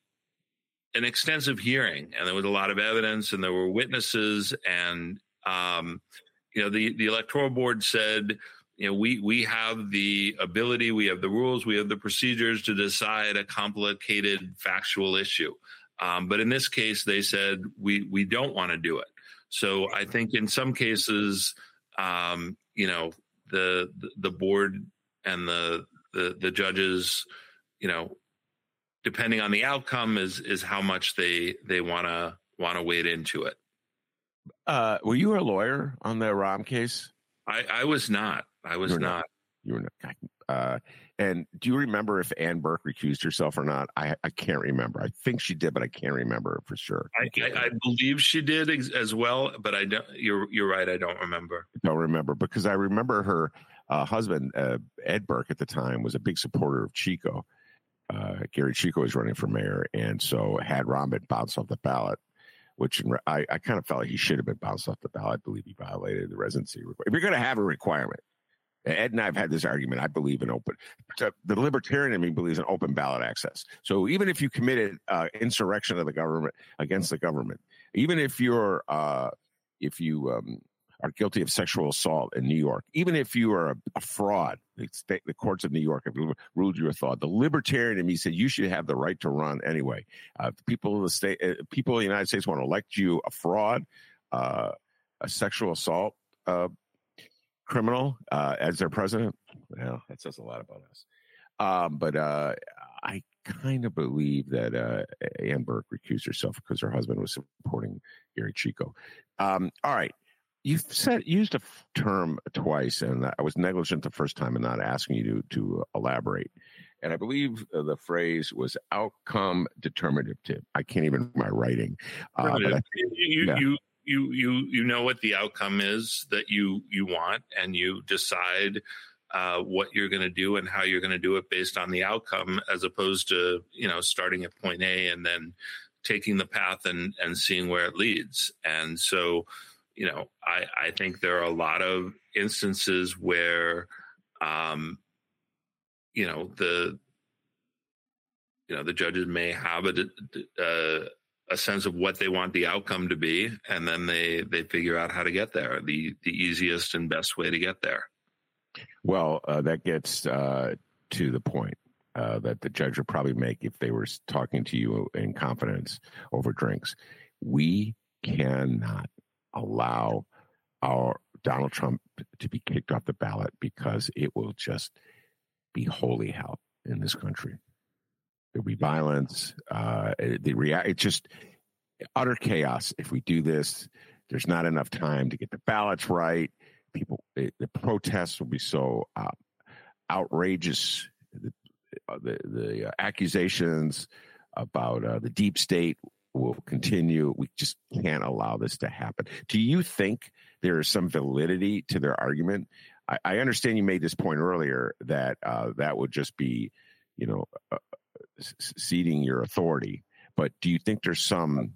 an extensive hearing, and there was a lot of evidence, and there were witnesses, and um, you know the, the Electoral Board said, you know, we we have the ability, we have the rules, we have the procedures to decide a complicated factual issue. Um, but in this case, they said, we we don't want to do it. So I think in some cases, um, you know, the the board and the, the the judges, you know, depending on the outcome is is how much they they want to want to wade into it. Uh, were you a lawyer on the Rahm case? I, I was not. I was not. not. You were not. Uh, and do you remember if Ann Burke recused herself or not? I, I can't remember. I think she did, but I can't remember for sure. I, I, I believe she did ex- as well, but I don't. You're you're right. I don't remember. I don't remember because I remember her uh, husband uh, Ed Burke at the time was a big supporter of Chico. Uh, Gary Chico was running for mayor, and so had Rahm been bounced off the ballot, which I, I kind of felt like he should have been bounced off the ballot. I believe he violated the residency requirement. If you're going to have a requirement. Ed and I have had this argument. I believe in open. The libertarian in me believes in open ballot access. So even if you committed uh, insurrection of the government against the government, even if you're uh, if you um, are guilty of sexual assault in New York, even if you are a, a fraud, the, state, the courts of New York have ruled you a fraud. The libertarian in me said you should have the right to run anyway. Uh, people in the state, uh, people in the United States want to elect you a fraud, uh, a sexual assault. Uh, criminal uh, as their president. Well, that says a lot about us. Um, but uh, I kind of believe that uh, Ann Burke recused herself because her husband was supporting Gary Chico. Um, all right. You've said, used a term twice, and I was negligent the first time in not asking you to, to elaborate. And I believe uh, the phrase was outcome determinative. I can't even my writing. Uh, but I, you, yeah. you, You you you know what the outcome is that you you want, and you decide uh, what you're going to do and how you're going to do it based on the outcome, as opposed to, you know, starting at point A and then taking the path and, and seeing where it leads. And so, you know, I, I think there are a lot of instances where, um, you know, the, you know, the judges may have a, a, a sense of what they want the outcome to be, and then they, they figure out how to get there, the, the easiest and best way to get there. Well, uh, that gets uh, to the point uh, that the judge would probably make if they were talking to you in confidence over drinks. We cannot allow our Donald Trump to be kicked off the ballot because it will just be holy hell in this country. There'll be violence. Uh, the rea- it's just utter chaos. If we do this, there's not enough time to get the ballots right. People, it, the protests will be so uh, outrageous. The, the, the uh, accusations about uh, the deep state will continue. We just can't allow this to happen. Do you think there is some validity to their argument? I, I understand you made this point earlier that uh, that would just be, you know, uh, ceding your authority. But do you think there's some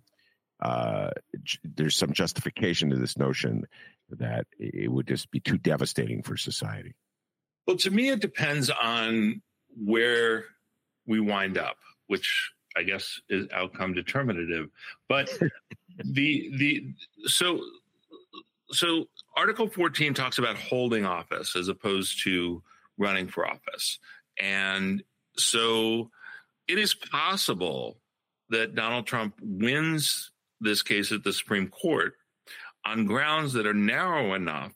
uh, j- there's some justification to this notion that it would just be too devastating for society? Well, to me, it depends on where we wind up, which I guess is outcome determinative. But the the so so Article fourteen talks about holding office as opposed to running for office, and so it is possible that Donald Trump wins this case at the Supreme Court on grounds that are narrow enough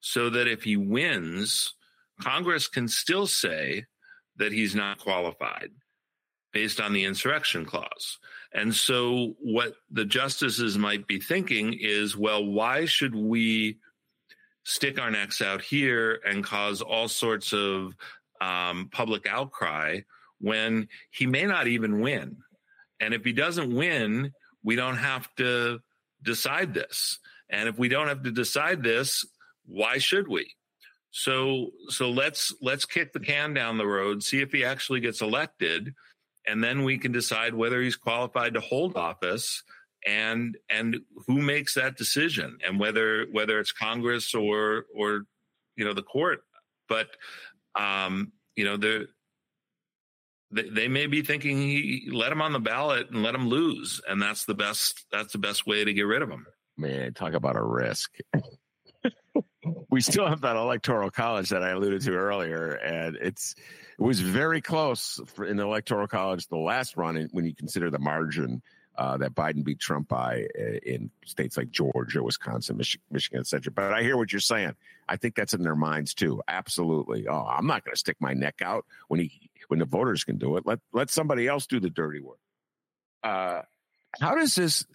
so that if he wins, Congress can still say that he's not qualified based on the insurrection clause. And so what the justices might be thinking is, well, why should we stick our necks out here and cause all sorts of um, public outcry when he may not even win? And if he doesn't win, we don't have to decide this. And if we don't have to decide this, why should we? So so let's let's kick the can down the road, see if he actually gets elected, and then we can decide whether he's qualified to hold office and and who makes that decision, and whether whether it's Congress or or you know the court. But um, you know there. They may be thinking he let him on the ballot and let him lose, and that's the best. That's the best way to get rid of him. Man, talk about a risk. We still have that Electoral College that I alluded to earlier, and it's it was very close for, in the Electoral College the last run. When you consider the margin uh, that Biden beat Trump by in states like Georgia, Wisconsin, Mich- Michigan, et cetera. But I hear what you're saying. I think that's in their minds too. Absolutely. Oh, I'm not going to stick my neck out when he. When the voters can do it, let let somebody else do the dirty work. Uh, how does this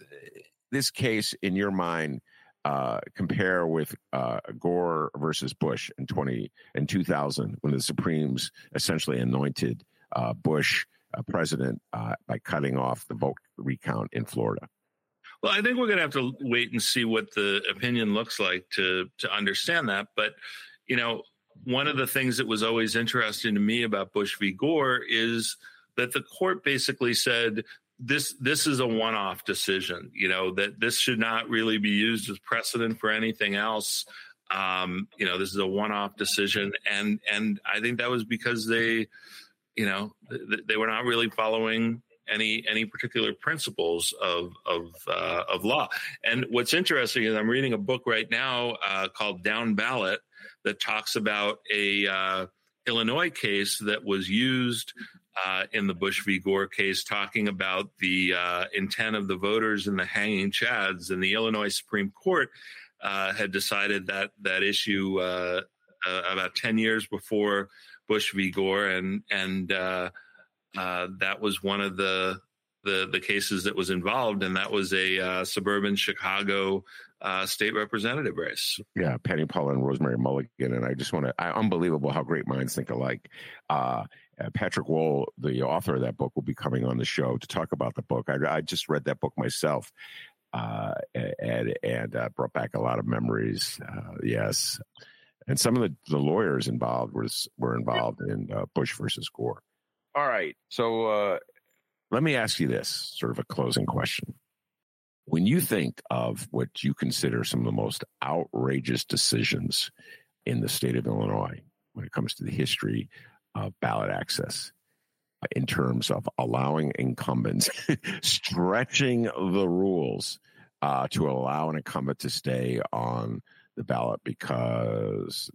this case, in your mind, uh, compare with uh, Gore versus Bush in twenty in two thousand, when the Supremes essentially anointed uh, Bush uh, president uh, by cutting off the vote recount in Florida? Well, I think we're going to have to wait and see what the opinion looks like to to understand that. But you know. One of the things that was always interesting to me about Bush v. Gore is that the court basically said this this is a one-off decision, you know, that this should not really be used as precedent for anything else. Um, you know, this is a one-off decision. And and I think that was because they, you know, th- they were not really following any any particular principles of of uh, of law. And what's interesting is I'm reading a book right now uh, called Down Ballot that talks about a uh, Illinois case that was used uh, in the Bush v. Gore case, talking about the uh, intent of the voters in the hanging chads. And the Illinois Supreme Court uh, had decided that that issue uh, uh, about ten years before Bush v. Gore, and and uh, uh, that was one of the, the the cases that was involved, and that was a uh, suburban Chicago Uh, state representative race. Yeah, Patty Paula and Rosemary Mulligan. And I just want to, I, unbelievable how great minds think alike. Uh, uh, Patrick Wohl, the author of that book, will be coming on the show to talk about the book. I, I just read that book myself uh, and, and uh, brought back a lot of memories. Uh, yes. And some of the, the lawyers involved was, were involved in uh, Bush versus Gore. All right. So uh, let me ask you this sort of a closing question. When you think of what you consider some of the most outrageous decisions in the state of Illinois when it comes to the history of ballot access, in terms of allowing incumbents, stretching the rules uh, to allow an incumbent to stay on the ballot because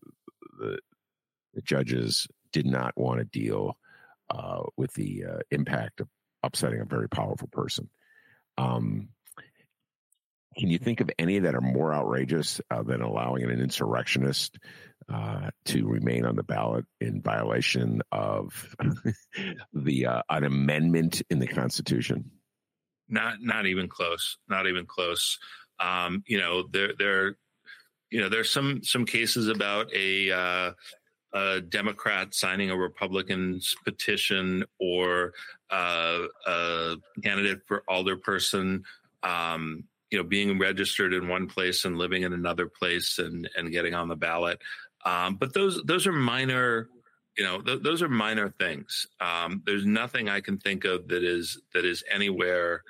the, the judges did not want to deal uh, with the uh, impact of upsetting a very powerful person. Um, can you think of any that are more outrageous uh, than allowing an insurrectionist uh, to remain on the ballot in violation of the uh, an amendment in the Constitution? Not, not even close. Not even close. Um, you know, there, there, you know, there's some some cases about a. Uh, a Democrat signing a Republican's petition, or uh, a candidate for alderperson, um, you know, being registered in one place and living in another place and, and getting on the ballot. Um, but those those are minor, you know, th- those are minor things. Um, there's nothing I can think of that is that is anywhere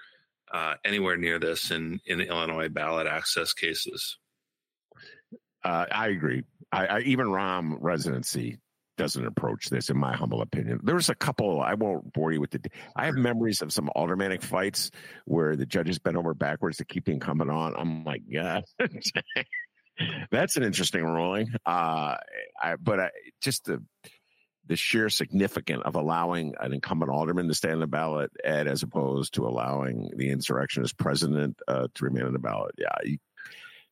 uh, anywhere near this in in Illinois ballot access cases. Uh, I agree. I, I, even Rahm residency doesn't approach this, in my humble opinion. There was a couple, I won't bore you with the, I have memories of some aldermanic fights where the judges bent over backwards to keep the incumbent on. I'm like, God, that's an interesting ruling. Uh, I, but I, just the, the sheer significance of allowing an incumbent alderman to stay on the ballot, Ed, as opposed to allowing the insurrectionist president uh, to remain on the ballot. Yeah, you,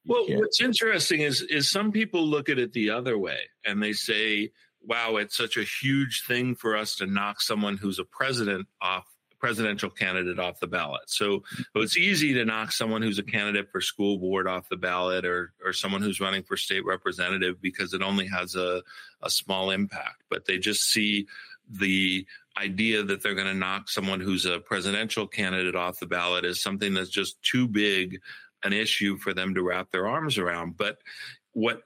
Well, what's interesting is is some people look at it the other way and they say, wow, it's such a huge thing for us to knock someone who's a president off, presidential candidate off the ballot. So it's easy to knock someone who's a candidate for school board off the ballot, or or someone who's running for state representative, because it only has a, a small impact. But they just see the idea that they're going to knock someone who's a presidential candidate off the ballot as something that's just too big an issue for them to wrap their arms around. But what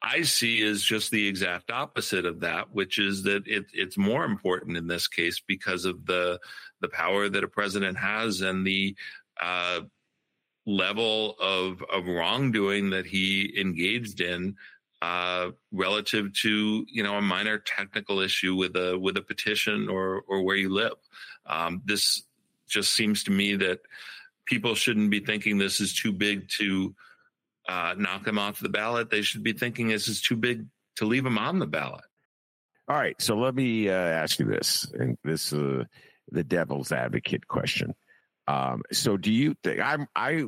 I see is just the exact opposite of that, which is that it, it's more important in this case because of the the power that a president has and the uh, level of, of wrongdoing that he engaged in uh, relative to, you know, a minor technical issue with a with a petition or or where you live. Um, this just seems to me that people shouldn't be thinking this is too big to uh, knock them off the ballot. They should be thinking this is too big to leave them on the ballot. All right. So let me uh, ask you this, and this is uh, the devil's advocate question. Um, so do you think I'm, I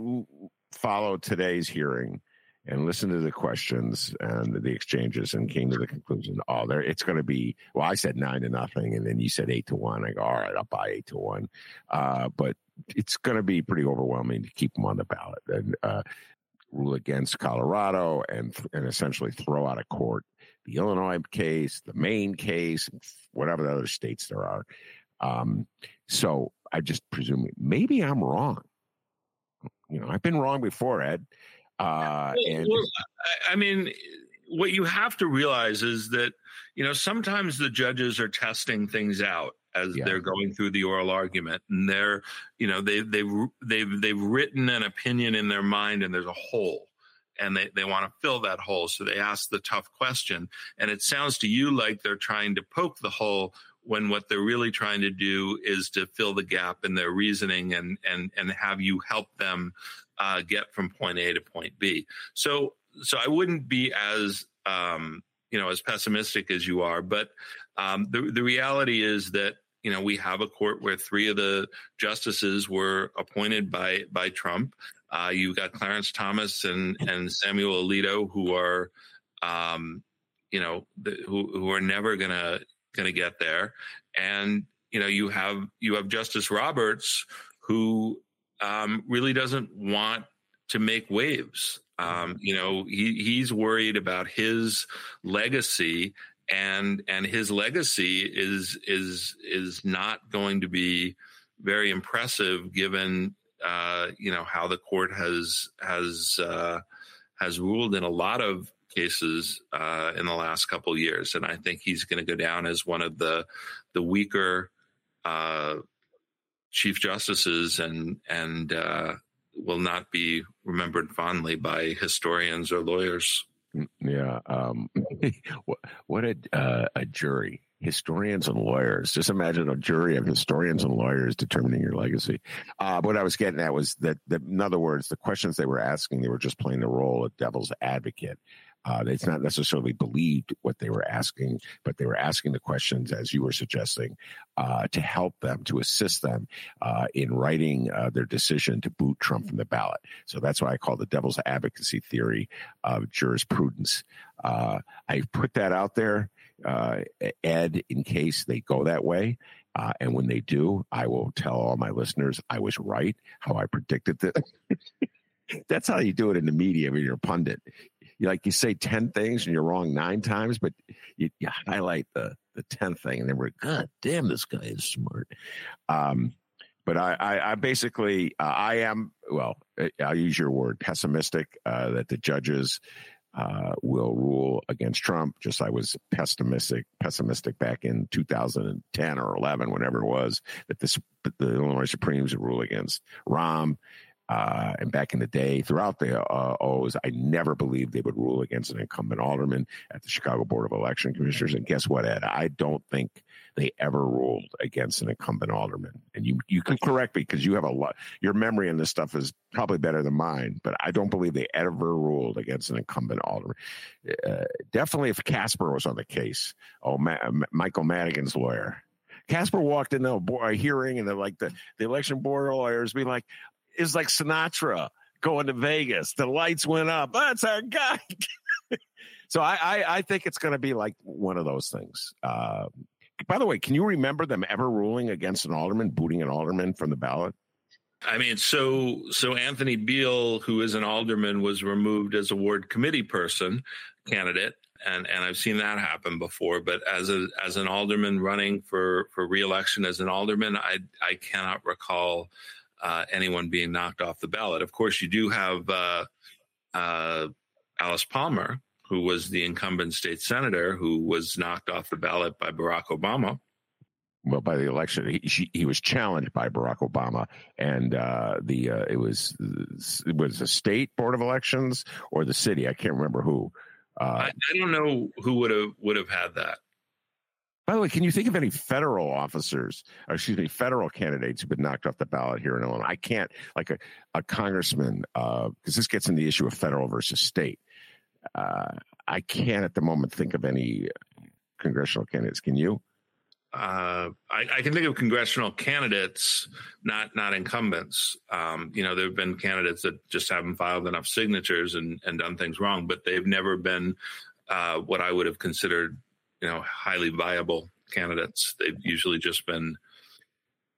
followed today's hearing and listened to the questions and the exchanges and came to the conclusion, oh, there it's going to be, well, I said nine to nothing. And then you said eight to one. I go, all right, I'll buy eight to one. Uh, but it's going to be pretty overwhelming to keep them on the ballot and uh, rule against Colorado and and essentially throw out of court the Illinois case, the Maine case, whatever the other states there are. Um, so I just presume maybe I'm wrong. You know, I've been wrong before, Ed. Uh, and well, I mean, what you have to realize is that, you know, sometimes the judges are testing things out as yeah. they're going through the oral argument, and they're, you know, they they've they've they've written an opinion in their mind, and there's a hole, and they, they want to fill that hole, so they ask the tough question, and it sounds to you like they're trying to poke the hole when what they're really trying to do is to fill the gap in their reasoning and and and have you help them uh, get from point A to point B. So so I wouldn't be as um, you know as pessimistic as you are, but um, the the reality is that, you know, we have a court where three of the justices were appointed by by Trump. Uh, you've got Clarence Thomas and and Samuel Alito, who are, um, you know, the, who who are never gonna gonna get there. And you know, you have you have Justice Roberts, who um, really doesn't want to make waves. Um, you know, he he's worried about his legacy. And and his legacy is is is not going to be very impressive, given uh, you know how the court has has uh, has ruled in a lot of cases uh, in the last couple of years. And I think he's going to go down as one of the the weaker uh, chief justices and and uh, will not be remembered fondly by historians or lawyers. Yeah. Um, what, what a, uh, a jury. Historians and lawyers. Just imagine a jury of historians and lawyers determining your legacy. Uh, what I was getting at was that, that, in other words, the questions they were asking, they were just playing the role of devil's advocate. Uh, it's not necessarily believed what they were asking, but they were asking the questions, as you were suggesting, uh, to help them, to assist them uh, in writing uh, their decision to boot Trump from the ballot. So that's why I call the devil's advocacy theory of jurisprudence. Uh, I put that out there, uh, Ed, in case they go that way. Uh, and when they do, I will tell all my listeners I was right, how I predicted that. That's how you do it in the media when you're a pundit. You, like you say ten things and you're wrong nine times, but you, you highlight the the tenth thing, and then we're, God damn, this guy is smart. Um, but I, I, I basically, uh, I am, well, I'll use your word, pessimistic uh, that the judges uh, will rule against Trump. Just I was pessimistic, pessimistic back in two thousand ten or eleven, whenever it was, that this, the Illinois Supremes would rule against Rahm. Uh, and back in the day, throughout the uh, O's, I never believed they would rule against an incumbent alderman at the Chicago Board of Election Commissioners. And guess what, Ed? I don't think they ever ruled against an incumbent alderman. And you, you can correct me because you have a lot. Your memory on this stuff is probably better than mine, but I don't believe they ever ruled against an incumbent alderman. Uh, definitely if Casper was on the case, oh, Ma- Michael Madigan's lawyer. Casper walked into a, bo- a hearing and they're like, the, the election board lawyers be like, is like Sinatra going to Vegas. The lights went up. That's our guy. So I, I, I think it's going to be like one of those things. Uh, by the way, can you remember them ever ruling against an alderman, booting an alderman from the ballot? I mean, so so Anthony Beale, who is an alderman, was removed as a ward committee person candidate. And and I've seen that happen before. But as a as an alderman running for, for re-election as an alderman, I I cannot recall Uh, anyone being knocked off the ballot. Of course, you do have uh, uh, Alice Palmer, who was the incumbent state senator, who was knocked off the ballot by Barack Obama. Well, by the election, he, she, he was challenged by Barack Obama, and uh, the uh, it was it was the state board of elections or the city. I can't remember who. Uh, I, I don't know who would have would have had that. By the way, can you think of any federal officers, or excuse me, federal candidates who've been knocked off the ballot here in Illinois? I can't, like a, a congressman, because uh, this gets in the issue of federal versus state. Uh, I can't at the moment think of any congressional candidates. Can you? Uh, I, I can think of congressional candidates, not not incumbents. Um, you know, there have been candidates that just haven't filed enough signatures and, and done things wrong, but they've never been uh, what I would have considered, you know, highly viable candidates. They've usually just been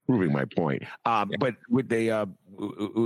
proving my point. Um, yeah. But would they, uh,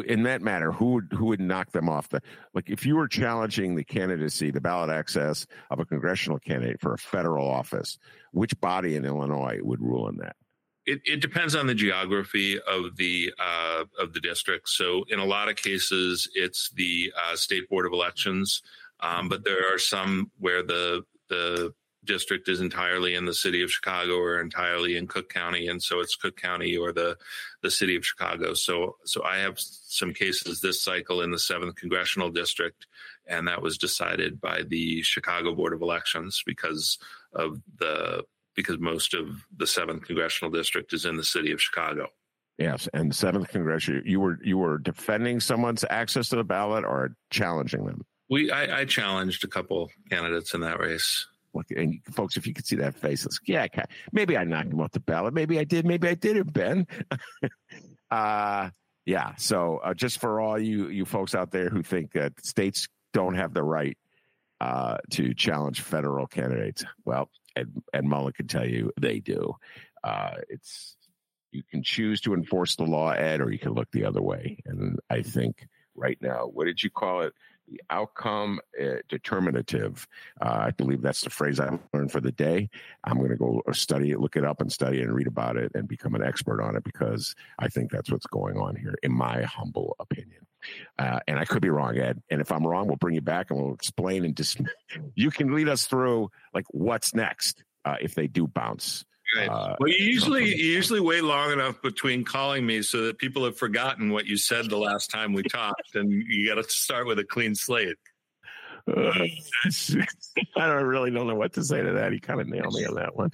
in that matter, who would, who would knock them off the, like if you were challenging the candidacy, the ballot access of a congressional candidate for a federal office, which body in Illinois would rule on that? It, it depends on the geography of the uh, of the district. So in a lot of cases, it's the uh, state board of elections, um, but there are some where the the district is entirely in the city of Chicago or entirely in Cook County. And so it's Cook County or the, the city of Chicago. So, so I have some cases this cycle in the seventh Congressional District, and that was decided by the Chicago Board of Elections because of the, because most of the seventh Congressional District is in the city of Chicago. Yes. And seventh Congressional, you were, you were defending someone's access to the ballot or challenging them? We, I, I challenged a couple candidates in that race. Look, and folks, if you could see that face, it's, yeah, I maybe I knocked him off the ballot. Maybe I did. Maybe I didn't, Ben. uh, yeah. So uh, just for all you, you folks out there who think that states don't have the right uh, to challenge federal candidates, well, Ed, Ed Mullen can tell you they do. Uh, it's you can choose to enforce the law, Ed, or you can look the other way. And I think right now, what did you call it? The outcome uh, determinative. Uh, I believe that's the phrase I learned for the day. I'm going to go study it, look it up and study it and read about it and become an expert on it because I think that's what's going on here, in my humble opinion. Uh, and I could be wrong, Ed. And if I'm wrong, we'll bring you back and we'll explain and dis- you can lead us through like what's next uh, if they do bounce. Right. Uh, well, you usually you usually wait long enough between calling me so that people have forgotten what you said the last time we talked, and you got to start with a clean slate. Uh, I don't really don't know what to say to that. He kind of nailed me on that one.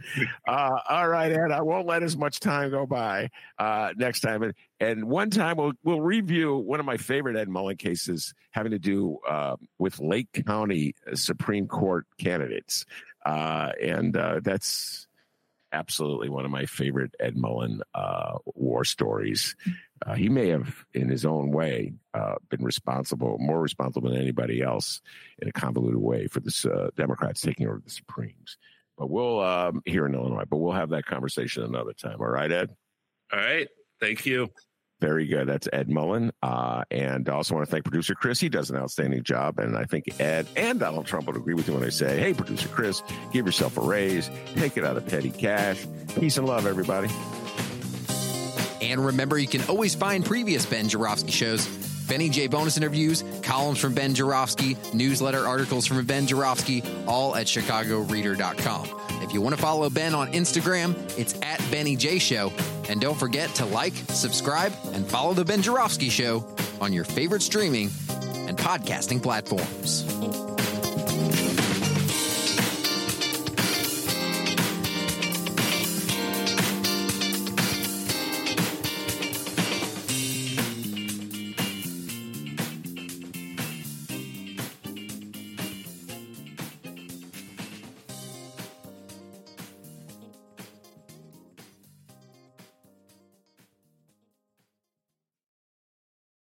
Uh, all right, Ed, I won't let as much time go by uh, next time. And, and one time we'll, we'll review one of my favorite Ed Mullen cases having to do uh, with Lake County Supreme Court candidates. Uh, and uh, that's absolutely one of my favorite Ed Mullen uh, war stories. Uh, he may have, in his own way, uh, been responsible, more responsible than anybody else in a convoluted way for the uh, Democrats taking over the Supremes. But we'll, um, here in Illinois, but we'll have that conversation another time. All right, Ed? All right. Thank you. Very good. That's Ed Mullen. Uh, and I also want to thank producer Chris. He does an outstanding job. And I think Ed and Donald Trump would agree with you when I say, hey, producer Chris, give yourself a raise. Take it out of petty cash. Peace and love, everybody. And remember, you can always find previous Ben Joravsky shows, Benny J. bonus interviews, columns from Ben Joravsky, newsletter articles from Ben Joravsky, all at chicago reader dot com. If you want to follow Ben on Instagram, it's at Benny J Show. And don't forget to like, subscribe, and follow The Ben Joravsky Show on your favorite streaming and podcasting platforms.